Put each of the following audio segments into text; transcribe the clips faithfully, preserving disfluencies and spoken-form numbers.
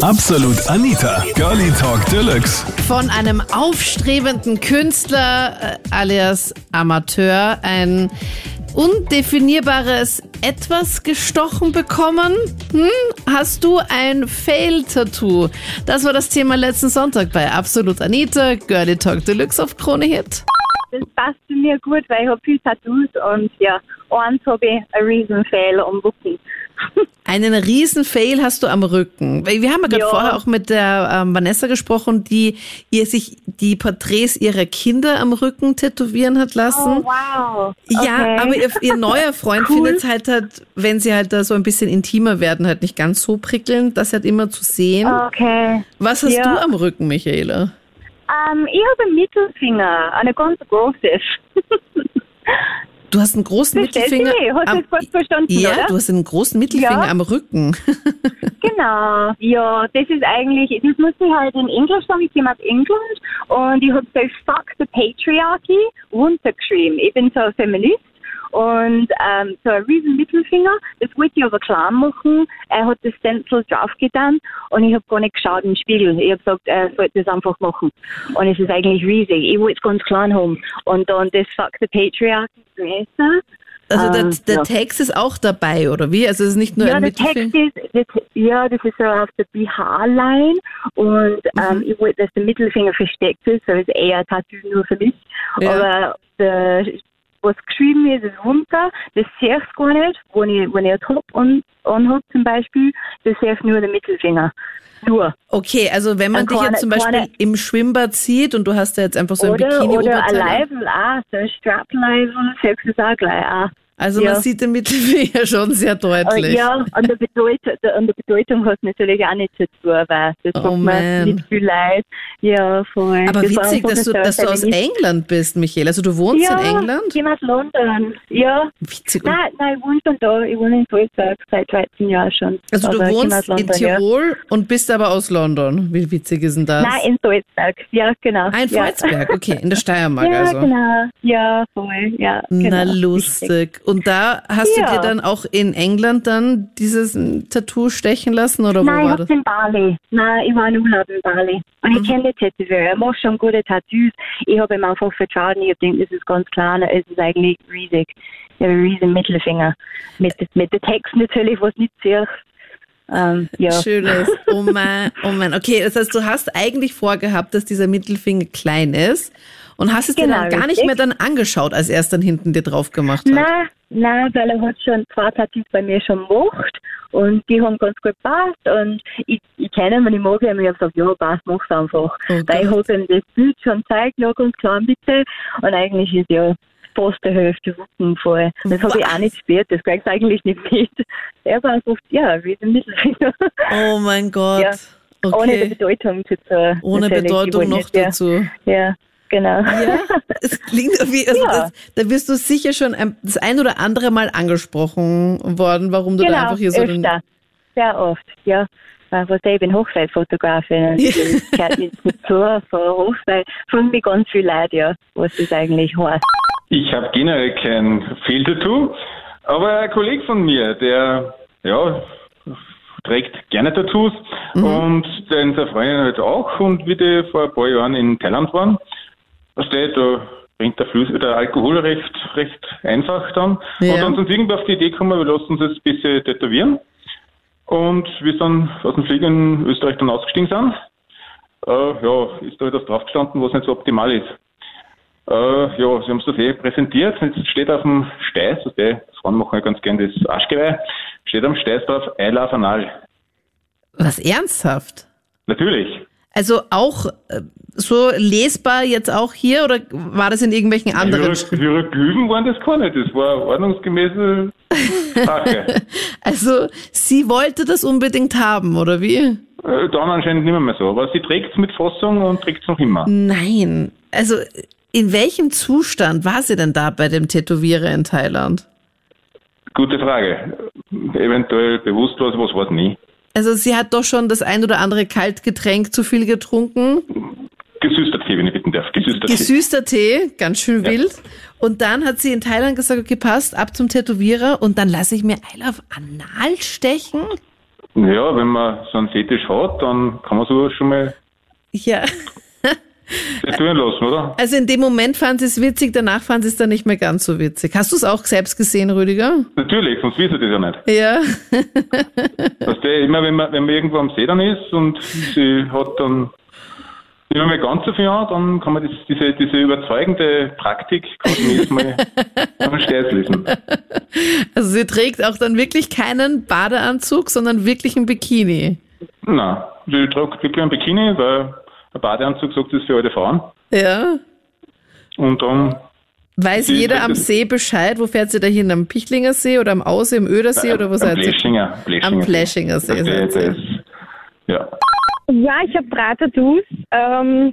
Absolut Anita, Girlie Talk Deluxe. Von einem aufstrebenden Künstler, äh, alias Amateur, ein undefinierbares Etwas gestochen bekommen? Hm? Hast du ein Fail-Tattoo? Das war das Thema letzten Sonntag bei Absolut Anita, Girlie Talk Deluxe auf Krone Hit. Das passt zu mir gut, weil ich habe viele Tattoos und ja, eins habe ich einen riesen Fail am Rücken. Einen riesen Fail hast du am Rücken. Wir haben ja gerade ja. vorher auch mit der ähm, Vanessa gesprochen, die ihr sich die Porträts ihrer Kinder am Rücken tätowieren hat lassen. Oh, wow. Okay. Ja, aber ihr, ihr neuer Freund cool. findet es halt, halt, wenn sie halt da so ein bisschen intimer werden, halt nicht ganz so prickelnd, das halt immer zu sehen. Okay. Was hast ja. du am Rücken, Michaela? Um, ich habe einen Mittelfinger, eine ganz große. Du hast einen großen Verstellte Mittelfinger. Hast du das kurz verstanden, ja, oder? Du hast einen großen Mittelfinger ja. am Rücken. Genau. Ja, das ist eigentlich, das muss ich halt in Englisch sagen, ich komme aus England und ich habe so Fuck the Patriarchy runtergeschrieben. Ich bin so ein Feminist und ähm, so ein riesen Mittelfinger, das wollte ich aber klar machen. Er hat das Stencil draufgetan und ich habe gar nicht geschaut im Spiegel. Ich habe gesagt, er sollte das einfach machen. Und es ist eigentlich riesig. Ich wollte es ganz klein haben. Und dann das Fuck the Patriarchy größer. Also der, der ja. Text ist auch dabei, oder wie? Also es ist nicht nur ja, ein Mittelfinger? Text ist, das, ja, das ist so auf der B H-Line und ähm, mhm. ich wollte, dass der Mittelfinger versteckt ist, so ist eher ein Tattoo nur für mich. Ja. Aber der was geschrieben ist, ist runter, das sehe ich gar nicht, wenn ich, wenn ich einen Top on, on habe zum Beispiel, das sehe ich nur den Mittelfinger. Nur. Okay, also wenn man dich jetzt zum Beispiel keine, im Schwimmbad sieht und du hast da jetzt einfach so ein Bikini-Oberteil. Oder ein Leibel auch, so ein Strap-Leibel, selbst ist auch gleich auch. Also ja. man sieht den Mittelfinger schon sehr deutlich. Ja, und der Bedeutung, der, der Bedeutung hat natürlich auch nichts zu tun, weil das oh sagt man nicht viel Leid. Ja, voll. Aber das witzig, dass du, dass du aus England bist, Michael. Also du wohnst ja, in England? Ja, ich komme aus London. Ja. Witzig. Nein, nein, ich wohne schon da. Ich wohne in Deutschland seit dreizehn Jahren schon. Also du aber wohnst London, in Tirol ja. und bist aber aus London. Wie witzig ist denn das? Nein, in Deutschland. Ja, genau. Ah, in ja. Volzberg, okay. In der Steiermark ja, also. Ja, genau. Ja, voll. Ja, genau. Na, lustig. Und da hast ja. du dir dann auch in England dann dieses Tattoo stechen lassen, oder Nein, wo war das? Nein, ich war in Bali. Nein, ich war in Urlaub in Bali. Und mhm. ich kenne die Tätowierer. Er macht schon gute Tattoos. Ich habe ihm einfach vertraut und ich habe gedacht, das ist ganz klein, es ist eigentlich riesig. Ich habe einen riesigen Mittelfinger. Mit, mit dem Text natürlich, was nicht siehst. Um, ja. Schönes. Oh mein, oh mein. Okay, das heißt, du hast eigentlich vorgehabt, dass dieser Mittelfinger klein ist und hast es genau, dir dann gar richtig. nicht mehr dann angeschaut, als er es dann hinten dir drauf gemacht hat. Nein, nein, weil er hat schon zwei Tattoos bei mir schon gemacht und die haben ganz gut gepasst und ich, ich kenne ihn und ich mag ihn und ich habe gesagt, ja, passt, mach's einfach. Oh, weil ich habe ihm das Bild schon gezeigt, noch ganz klein bitte und eigentlich ist ja fast der Hälfte Rücken voll. Das habe ich auch nicht gespürt, das kriegst du eigentlich nicht mit. Er war einfach, ja, wie ein Mittelfinger. Oh mein Gott. Ja. Okay. Ohne Bedeutung dazu. Ohne Bedeutung noch dazu. Ja, genau. Ja, es klingt irgendwie, also ja. das, da wirst du sicher schon ein, das ein oder andere Mal angesprochen worden, warum du genau, da einfach hier so... Öfter. Sehr oft, ja. Was ich bin Hochzeitsfotografin und ich gehört nicht zu von Hochzeit. Von mir ganz viel Leid, ja, was das eigentlich heißt. Ich habe generell kein Fehl-Tattoo, aber ein Kollege von mir, der ja trägt gerne Tattoos mhm. und seine Freundin halt auch und wie die vor ein paar Jahren in Thailand waren, steht da bringt der, Fluss, der Alkohol recht, recht einfach dann ja. und dann sind irgendwie auf die Idee gekommen, wir lassen uns jetzt ein bisschen tätowieren und wir sind aus dem Flieger in Österreich dann ausgestiegen sind, äh, ja, ist da etwas drauf gestanden, was nicht so optimal ist. Uh, ja, sie haben es das eh präsentiert. Jetzt steht auf dem Steiß, also die Frauen machen ja ganz gern das Arschgeweih, steht am Steiß drauf, I love anal. Was, ernsthaft? Natürlich. Also auch so lesbar jetzt auch hier, oder war das in irgendwelchen anderen... Hieroglyphen waren das gar nicht, das war ordnungsgemäße Sache. Also sie wollte das unbedingt haben, oder wie? Dann anscheinend nicht mehr so, aber sie trägt es mit Fassung und trägt es noch immer. Nein, also... In welchem Zustand war sie denn da bei dem Tätowierer in Thailand? Gute Frage. Eventuell bewusstlos, was war es nie. Also sie hat doch schon das ein oder andere Kaltgetränk zu viel getrunken. Gesüßter Tee, wenn ich bitten darf. Gesüßter, Gesüßter Tee. Tee, ganz schön ja. wild. Und dann hat sie in Thailand gesagt, okay, passt, ab zum Tätowierer und dann lasse ich mir I love anal stechen? Ja, wenn man so einen Fetisch hat, dann kann man sowas schon mal ja. tun lassen, oder? Also in dem Moment fand sie es witzig, danach fand sie es dann nicht mehr ganz so witzig. Hast du es auch selbst gesehen, Rüdiger? Natürlich, sonst wisst ihr das ja nicht. Ja. Weißt du, immer wenn man, wenn man irgendwo am See dann ist und sie hat dann nicht mehr ganz so viel an, dann kann man das, diese, diese überzeugende Praktik jetzt mal am Steiß lesen. Also sie trägt auch dann wirklich keinen Badeanzug, sondern wirklich einen Bikini? Nein, sie trägt wirklich einen Bikini, weil ein Badeanzug sagt das für alte Frauen. Ja. Und dann... Weiß jeder am See Bescheid? Wo fährt sie da hin? Am Pichlinger See oder am Aussee, im Ödersee? Äh, oder wo am Pleschinger, Pleschinger am Pleschinger See. Am Pleschinger See. See. Ja. Ja, ich habe drei Tattoos. Ähm,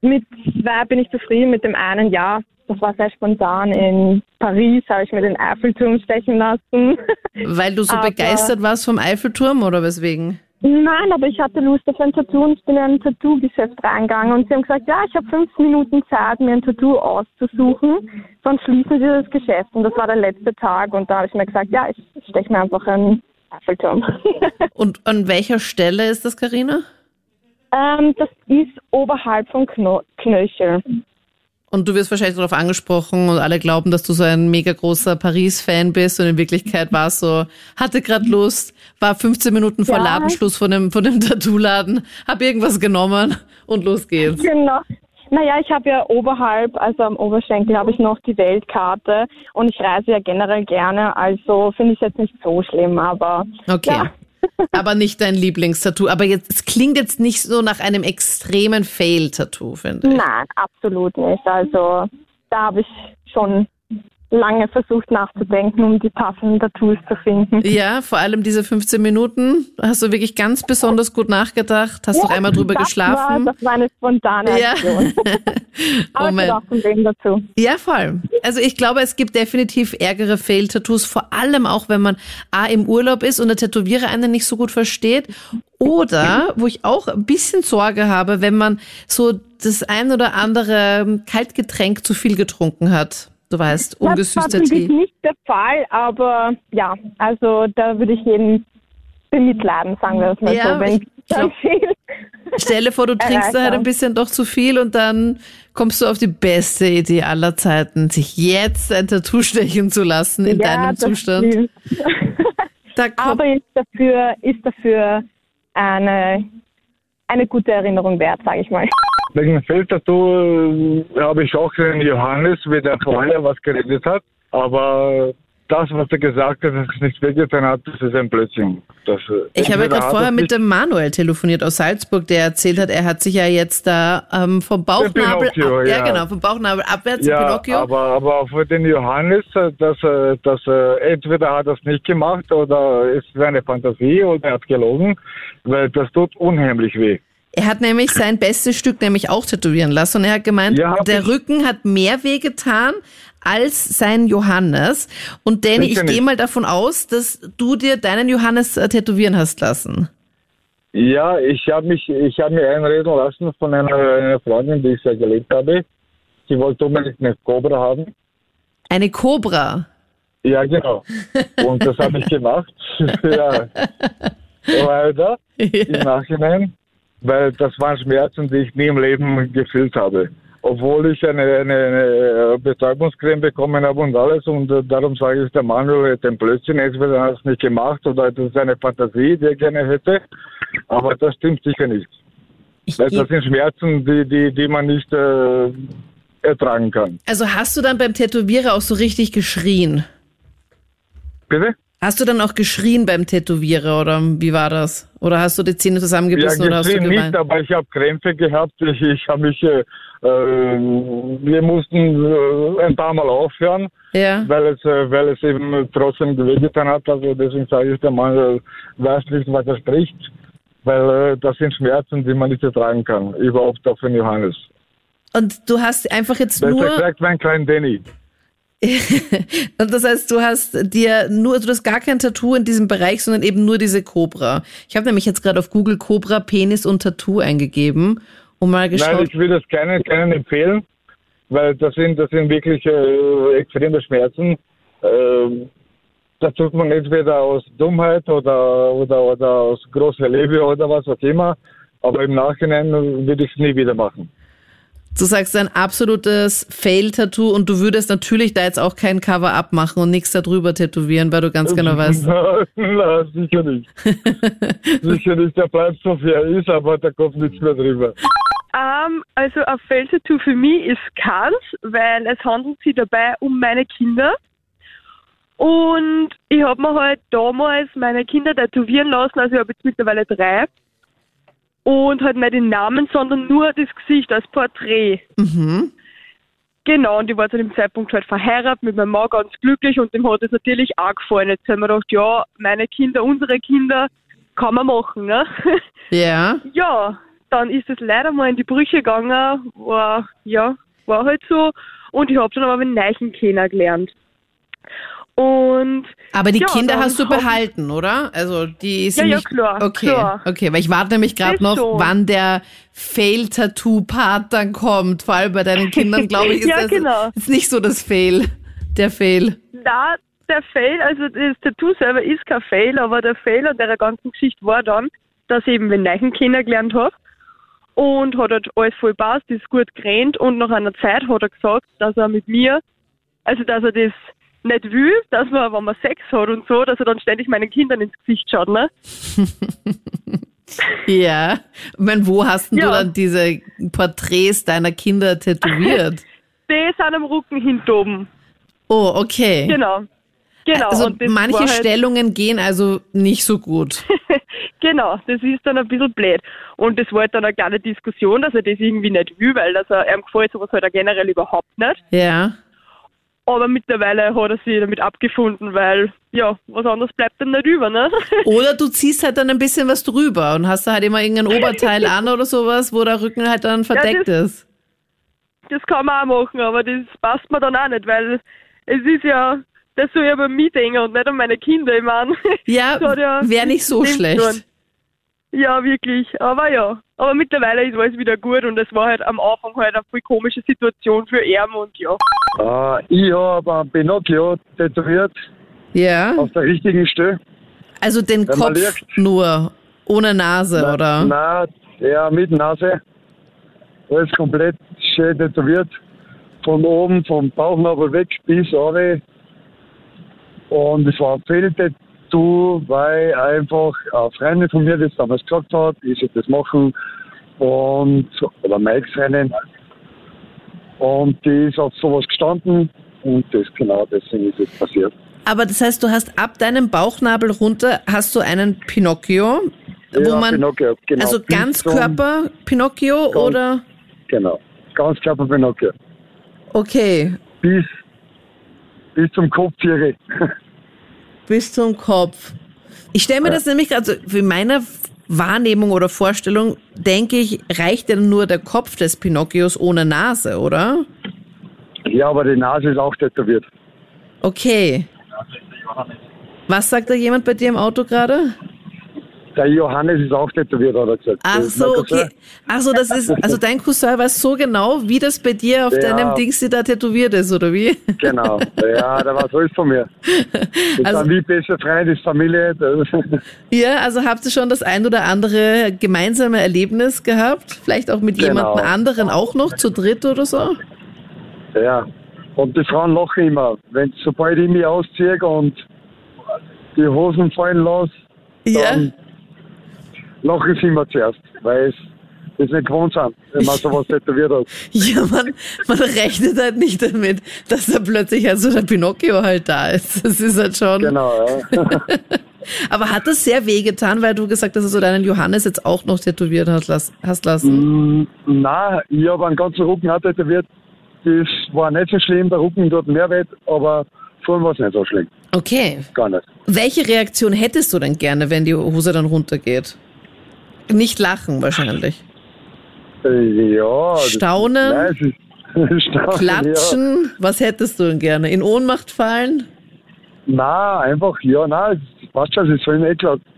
mit zwei bin ich zufrieden, mit dem einen ja. Das war sehr spontan. In Paris habe ich mir den Eiffelturm stechen lassen. Weil du so aber begeistert warst vom Eiffelturm oder weswegen? Nein, aber ich hatte Lust auf ein Tattoo und bin in ein Tattoo-Geschäft reingegangen. Und sie haben gesagt, ja, ich habe fünf Minuten Zeit, mir ein Tattoo auszusuchen. Sonst schließen sie das Geschäft. Und das war der letzte Tag. Und da habe ich mir gesagt, ja, ich steche mir einfach einen Eiffelturm. Und an welcher Stelle ist das, Carina? Ähm, das ist oberhalb vom Kno- Knöchel. Und du wirst wahrscheinlich darauf angesprochen und alle glauben, dass du so ein mega großer Paris-Fan bist und in Wirklichkeit war es so, hatte gerade Lust, war fünfzehn Minuten vor ja. Ladenschluss von dem, von dem Tattoo-Laden, hab irgendwas genommen und los geht's. Genau. Naja, ich habe ja oberhalb, also am Oberschenkel habe ich noch die Weltkarte und ich reise ja generell gerne, also finde ich jetzt nicht so schlimm, aber okay. Ja. Aber nicht dein Lieblingstattoo. Aber jetzt, es klingt jetzt nicht so nach einem extremen Fail-Tattoo, finde ich. Nein, absolut nicht. Also da habe ich schon lange versucht nachzudenken, um die passenden Tattoos zu finden. Ja, vor allem diese fünfzehn Minuten. Hast du wirklich ganz besonders gut nachgedacht? Hast ja, du einmal drüber das geschlafen? War, das war eine spontane Aktion. Ja. Aber ich habe auch ein Leben dazu. Ja, voll. Also ich glaube, es gibt definitiv ärgere Fail-Tattoos, vor allem auch, wenn man A, im Urlaub ist und der Tätowierer einen nicht so gut versteht. Oder, wo ich auch ein bisschen Sorge habe, wenn man so das ein oder andere Kaltgetränk zu viel getrunken hat. Du weißt, ungesüßter Tee. Das war natürlich nicht der Fall, aber ja, also da würde ich jeden bemitleiden, sagen wir es mal ja, so. Wenn ich glaub, viel stell dir vor, du trinkst da halt ein bisschen doch zu viel und dann kommst du auf die beste Idee aller Zeiten, sich jetzt ein Tattoo stechen zu lassen in ja, deinem Zustand. Da aber ist dafür, ist dafür eine, eine gute Erinnerung wert, sage ich mal. Wegen Feldtattoo habe ich auch den Johannes, wie der vorher was geredet hat. Aber das, was er gesagt hat, dass es nicht wehgetan hat, das ist ein Blödsinn. Das ich habe ja gerade vorher mit dem Manuel telefoniert aus Salzburg, der erzählt hat, er hat sich ja jetzt da ähm, vom Bauchnabel Pinocchio, ab, ja, ja. Genau, vom Bauchnabel abwärts ja, in Pinocchio. Aber, aber für den Johannes, dass, dass entweder hat er es nicht gemacht oder es wäre eine Fantasie oder er hat gelogen, weil das tut unheimlich weh. Er hat nämlich sein bestes Stück nämlich auch tätowieren lassen und er hat gemeint, ja, der Rücken hat mehr weh getan als sein Johannes. Und Danny, ich gehe mal davon aus, dass du dir deinen Johannes tätowieren hast lassen. Ja, ich habe mich, ich habe mir einreden lassen von einer, einer Freundin, die ich sehr geliebt habe. Sie wollte unbedingt eine Kobra haben. Eine Kobra? Ja, genau. Und das habe ich gemacht. Ja. Leider, ja. Im Nachhinein. Weil das waren Schmerzen, die ich nie im Leben gefühlt habe. Obwohl ich eine, eine, eine Betäubungscreme bekommen habe und alles. Und darum sage ich, der Manuel hat den Blödsinn, entweder hat er es nicht gemacht oder das ist eine Fantasie, die er gerne hätte. Aber das stimmt sicher nicht. Ich Weil das sind Schmerzen, die, die, die man nicht äh, ertragen kann. Also hast du dann beim Tätowierer auch so richtig geschrien? Bitte? Hast du dann auch geschrien beim Tätowierer oder wie war das? Oder hast du die Zähne zusammengebissen? Ja, oder hast du gemeint? Nicht, aber ich habe Krämpfe gehabt. Ich, ich habe mich, äh, wir mussten äh, ein paar Mal aufhören, ja. weil es, äh, weil es eben trotzdem wehgetan hat. Also deswegen sage ich, der Mann weiß nicht, was er spricht, weil äh, das sind Schmerzen, die man nicht ertragen kann, überhaupt auch für Johannes. Und du hast einfach jetzt das nur... Das sagt mein kleiner Danny. Und das heißt, du hast dir nur, also du hast gar kein Tattoo in diesem Bereich, sondern eben nur diese Kobra. Ich habe nämlich jetzt gerade auf Google Kobra, Penis und Tattoo eingegeben und mal geschaut. Nein, ich will das keinen, keinen empfehlen, weil das sind, das sind wirklich äh, extreme Schmerzen. Äh, Das tut man entweder aus Dummheit oder, oder, oder aus großer Liebe oder was auch immer. Aber im Nachhinein würde ich es nie wieder machen. Du sagst ein absolutes Fail-Tattoo und du würdest natürlich da jetzt auch kein Cover-Up machen und nichts darüber tätowieren, weil du ganz genau weißt. Nein, sicher nicht. Sicher nicht, der bleibt so wie er ist, aber da kommt nichts mehr drüber. Um, also ein Fail-Tattoo für mich ist keins, weil es handelt sich dabei um meine Kinder. Und ich habe mir halt damals meine Kinder tätowieren lassen, also ich habe jetzt mittlerweile drei. Und halt nicht den Namen, sondern nur das Gesicht als Porträt. Mhm. Genau, und ich war zu dem Zeitpunkt halt verheiratet mit meinem Mann, ganz glücklich, und dem hat es natürlich auch gefallen. Jetzt haben wir gedacht, ja, meine Kinder, unsere Kinder, kann man machen, ne? Ja. Ja, dann ist es leider mal in die Brüche gegangen, war, ja, war halt so. Und ich habe dann aber einen neuen kennengelernt. Und aber die ja, Kinder hast du behalten, oder? Also die sind ja, ja, klar, okay, klar. Okay, weil ich warte nämlich gerade noch, so. Wann der Fail-Tattoo-Part dann kommt. Vor allem bei deinen Kindern, glaube ich, ist ja, das genau. Ist nicht so das Fail, der Fail. Na, der Fail, also das Tattoo selber ist kein Fail, aber der Fail an der ganzen Geschichte war dann, dass ich eben den neuen kennengelernt habe. Und hat halt alles voll passt, ist gut gerannt, und nach einer Zeit hat er gesagt, dass er mit mir, also dass er das nicht will, dass man, wenn man Sex hat und so, dass er dann ständig meinen Kindern ins Gesicht schaut, ne? Ja. Ich meine, wo hast denn ja. du dann diese Porträts deiner Kinder tätowiert? Die sind am Rücken hintoben. Oh, okay. Genau. Genau. Also und manche halt Stellungen gehen also nicht so gut. Genau, das ist dann ein bisschen blöd. Und das war halt dann eine kleine Diskussion, dass er das irgendwie nicht will, weil dass er, ihm gefällt sowas halt auch generell überhaupt nicht. Ja. Aber mittlerweile hat er sich damit abgefunden, weil, ja, was anderes bleibt dann nicht über, ne? Oder du ziehst halt dann ein bisschen was drüber und hast da halt immer irgendein Oberteil an oder sowas, wo der Rücken halt dann verdeckt ja, das, ist. Das kann man auch machen, aber das passt mir dann auch nicht, weil es ist ja, das soll ja bei mir denken und nicht an meine Kinder, ich meine. Ja, ja wäre nicht so schlecht. Tun. Ja, wirklich, aber ja. Aber mittlerweile ist alles wieder gut, und es war halt am Anfang halt eine voll komische Situation für ihn, und ja. Äh, ich habe einen Pinocchio tätowiert. Ja. Auf der richtigen Stelle. Also den Wenn Kopf nur, ohne Nase, na, oder? Nein, ja, mit Nase. Er ist komplett schön tätowiert. Von oben, vom Bauchnabel weg bis runter. Und es war ein Fehl-Tattoo. Du, weil einfach eine Freundin von mir das damals gesagt hat, ich soll das machen, und oder meine Ex-Freundin, und die ist auf sowas gestanden, und das genau deswegen ist es passiert. Aber das heißt, du hast ab deinem Bauchnabel runter hast du einen Pinocchio, ja, wo man Pinocchio, genau. Also Ganzkörper Pinocchio ganz, oder genau Ganzkörper Pinocchio. Okay. Bis bis zum Kopf hier. Bis zum Kopf. Ich stelle mir das nämlich gerade so, in meiner Wahrnehmung oder Vorstellung, denke ich, reicht ja nur der Kopf des Pinocchios ohne Nase, oder? Ja, aber die Nase ist auch tätowiert. Okay. Was sagt da jemand bei dir im Auto gerade? Der Johannes ist auch tätowiert, hat er gesagt. Ach so, okay. Ach so, das ist, also dein Cousin weiß so genau, wie das bei dir auf ja. deinem Dings da tätowiert ist, oder wie? Genau, ja, der weiß alles von mir. Das also, sind wie beste Freunde, ist Familie. Ja, also habt ihr schon das ein oder andere gemeinsame Erlebnis gehabt? Vielleicht auch mit genau. jemandem anderen auch noch, zu dritt oder so? Ja, und die Frauen lachen immer. Wenn, sobald ich mich ausziehe und die Hosen fallen lasse, dann ja. lachen sie immer zuerst, weil es das nicht gewohnt sind, wenn man sowas tätowiert hat. Ja, man, man rechnet halt nicht damit, dass da plötzlich also der Pinocchio halt da ist. Das ist halt schon... Genau, ja. Aber hat das sehr wehgetan, weil du gesagt hast, dass du deinen Johannes jetzt auch noch tätowiert hast lassen? Mm, nein, ich habe einen ganzen Rücken auch tätowiert. Das war nicht so schlimm, der Rücken tut mehr weh, aber vor allem war es nicht so schlimm. Okay. Gar nicht. Welche Reaktion hättest du denn gerne, wenn die Hose dann runtergeht? Nicht lachen wahrscheinlich. Ja. Staunen? Das, nein, das ist, Staunen, klatschen? Ja. Was hättest du denn gerne? In Ohnmacht fallen? Na, einfach, ja, nein. Passt schon, sie sollen eh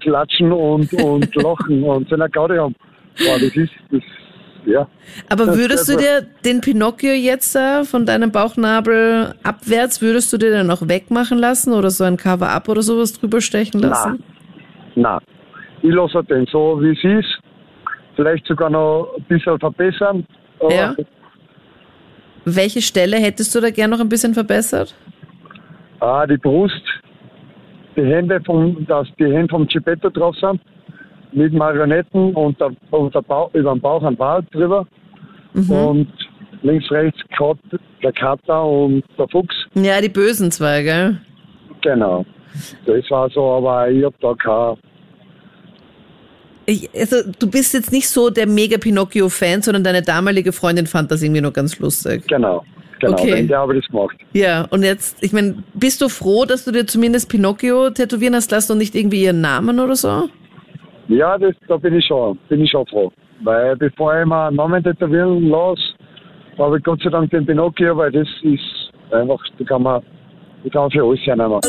klatschen und, und lachen und so eine Gaudi haben. Ja, das ist, das ja. Aber würdest das, das du dir den Pinocchio jetzt da von deinem Bauchnabel abwärts, würdest du dir den noch wegmachen lassen oder so ein Cover-Up oder sowas drüber stechen lassen? Nein, nein. Ich lasse den so, wie es ist. Vielleicht sogar noch ein bisschen verbessern. Ja. Welche Stelle hättest du da gern noch ein bisschen verbessert? Ah, die Brust, die Hände vom, dass die Hände vom Geppetto drauf sind, mit Marionetten und, der, und der Bauch, über den Bauch ein Wald drüber. Mhm. Und links, rechts Kat, der Kater und der Fuchs. Ja, die bösen zwei, gell? Genau. Das war so, aber ich hab da keine... Ich, also, du bist jetzt nicht so der Mega-Pinocchio-Fan, sondern deine damalige Freundin fand das irgendwie noch ganz lustig. Genau, genau, okay. Der habe ich das gemacht. Ja, und jetzt, ich meine, bist du froh, dass du dir zumindest Pinocchio tätowieren hast lassen und nicht irgendwie ihren Namen oder so? Ja, das, da bin ich schon, bin ich schon froh. Weil bevor ich mir einen Namen tätowieren lasse, habe ich Gott sei Dank den Pinocchio, weil das ist einfach, da kann man, da kann man für alles hernehmen.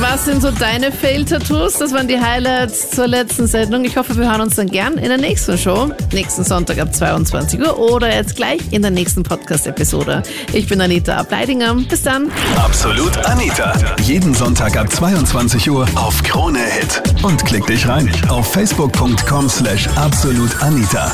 Was sind so deine Fail-Tattoos? Das waren die Highlights zur letzten Sendung. Ich hoffe, wir hören uns dann gern in der nächsten Show. Nächsten Sonntag ab zweiundzwanzig Uhr oder jetzt gleich in der nächsten Podcast-Episode. Ich bin Anita Ableidinger. Bis dann. Absolut Anita. Jeden Sonntag ab zweiundzwanzig Uhr auf Krone Hit. Und klick dich rein auf facebook punkt com slash absolut Anita.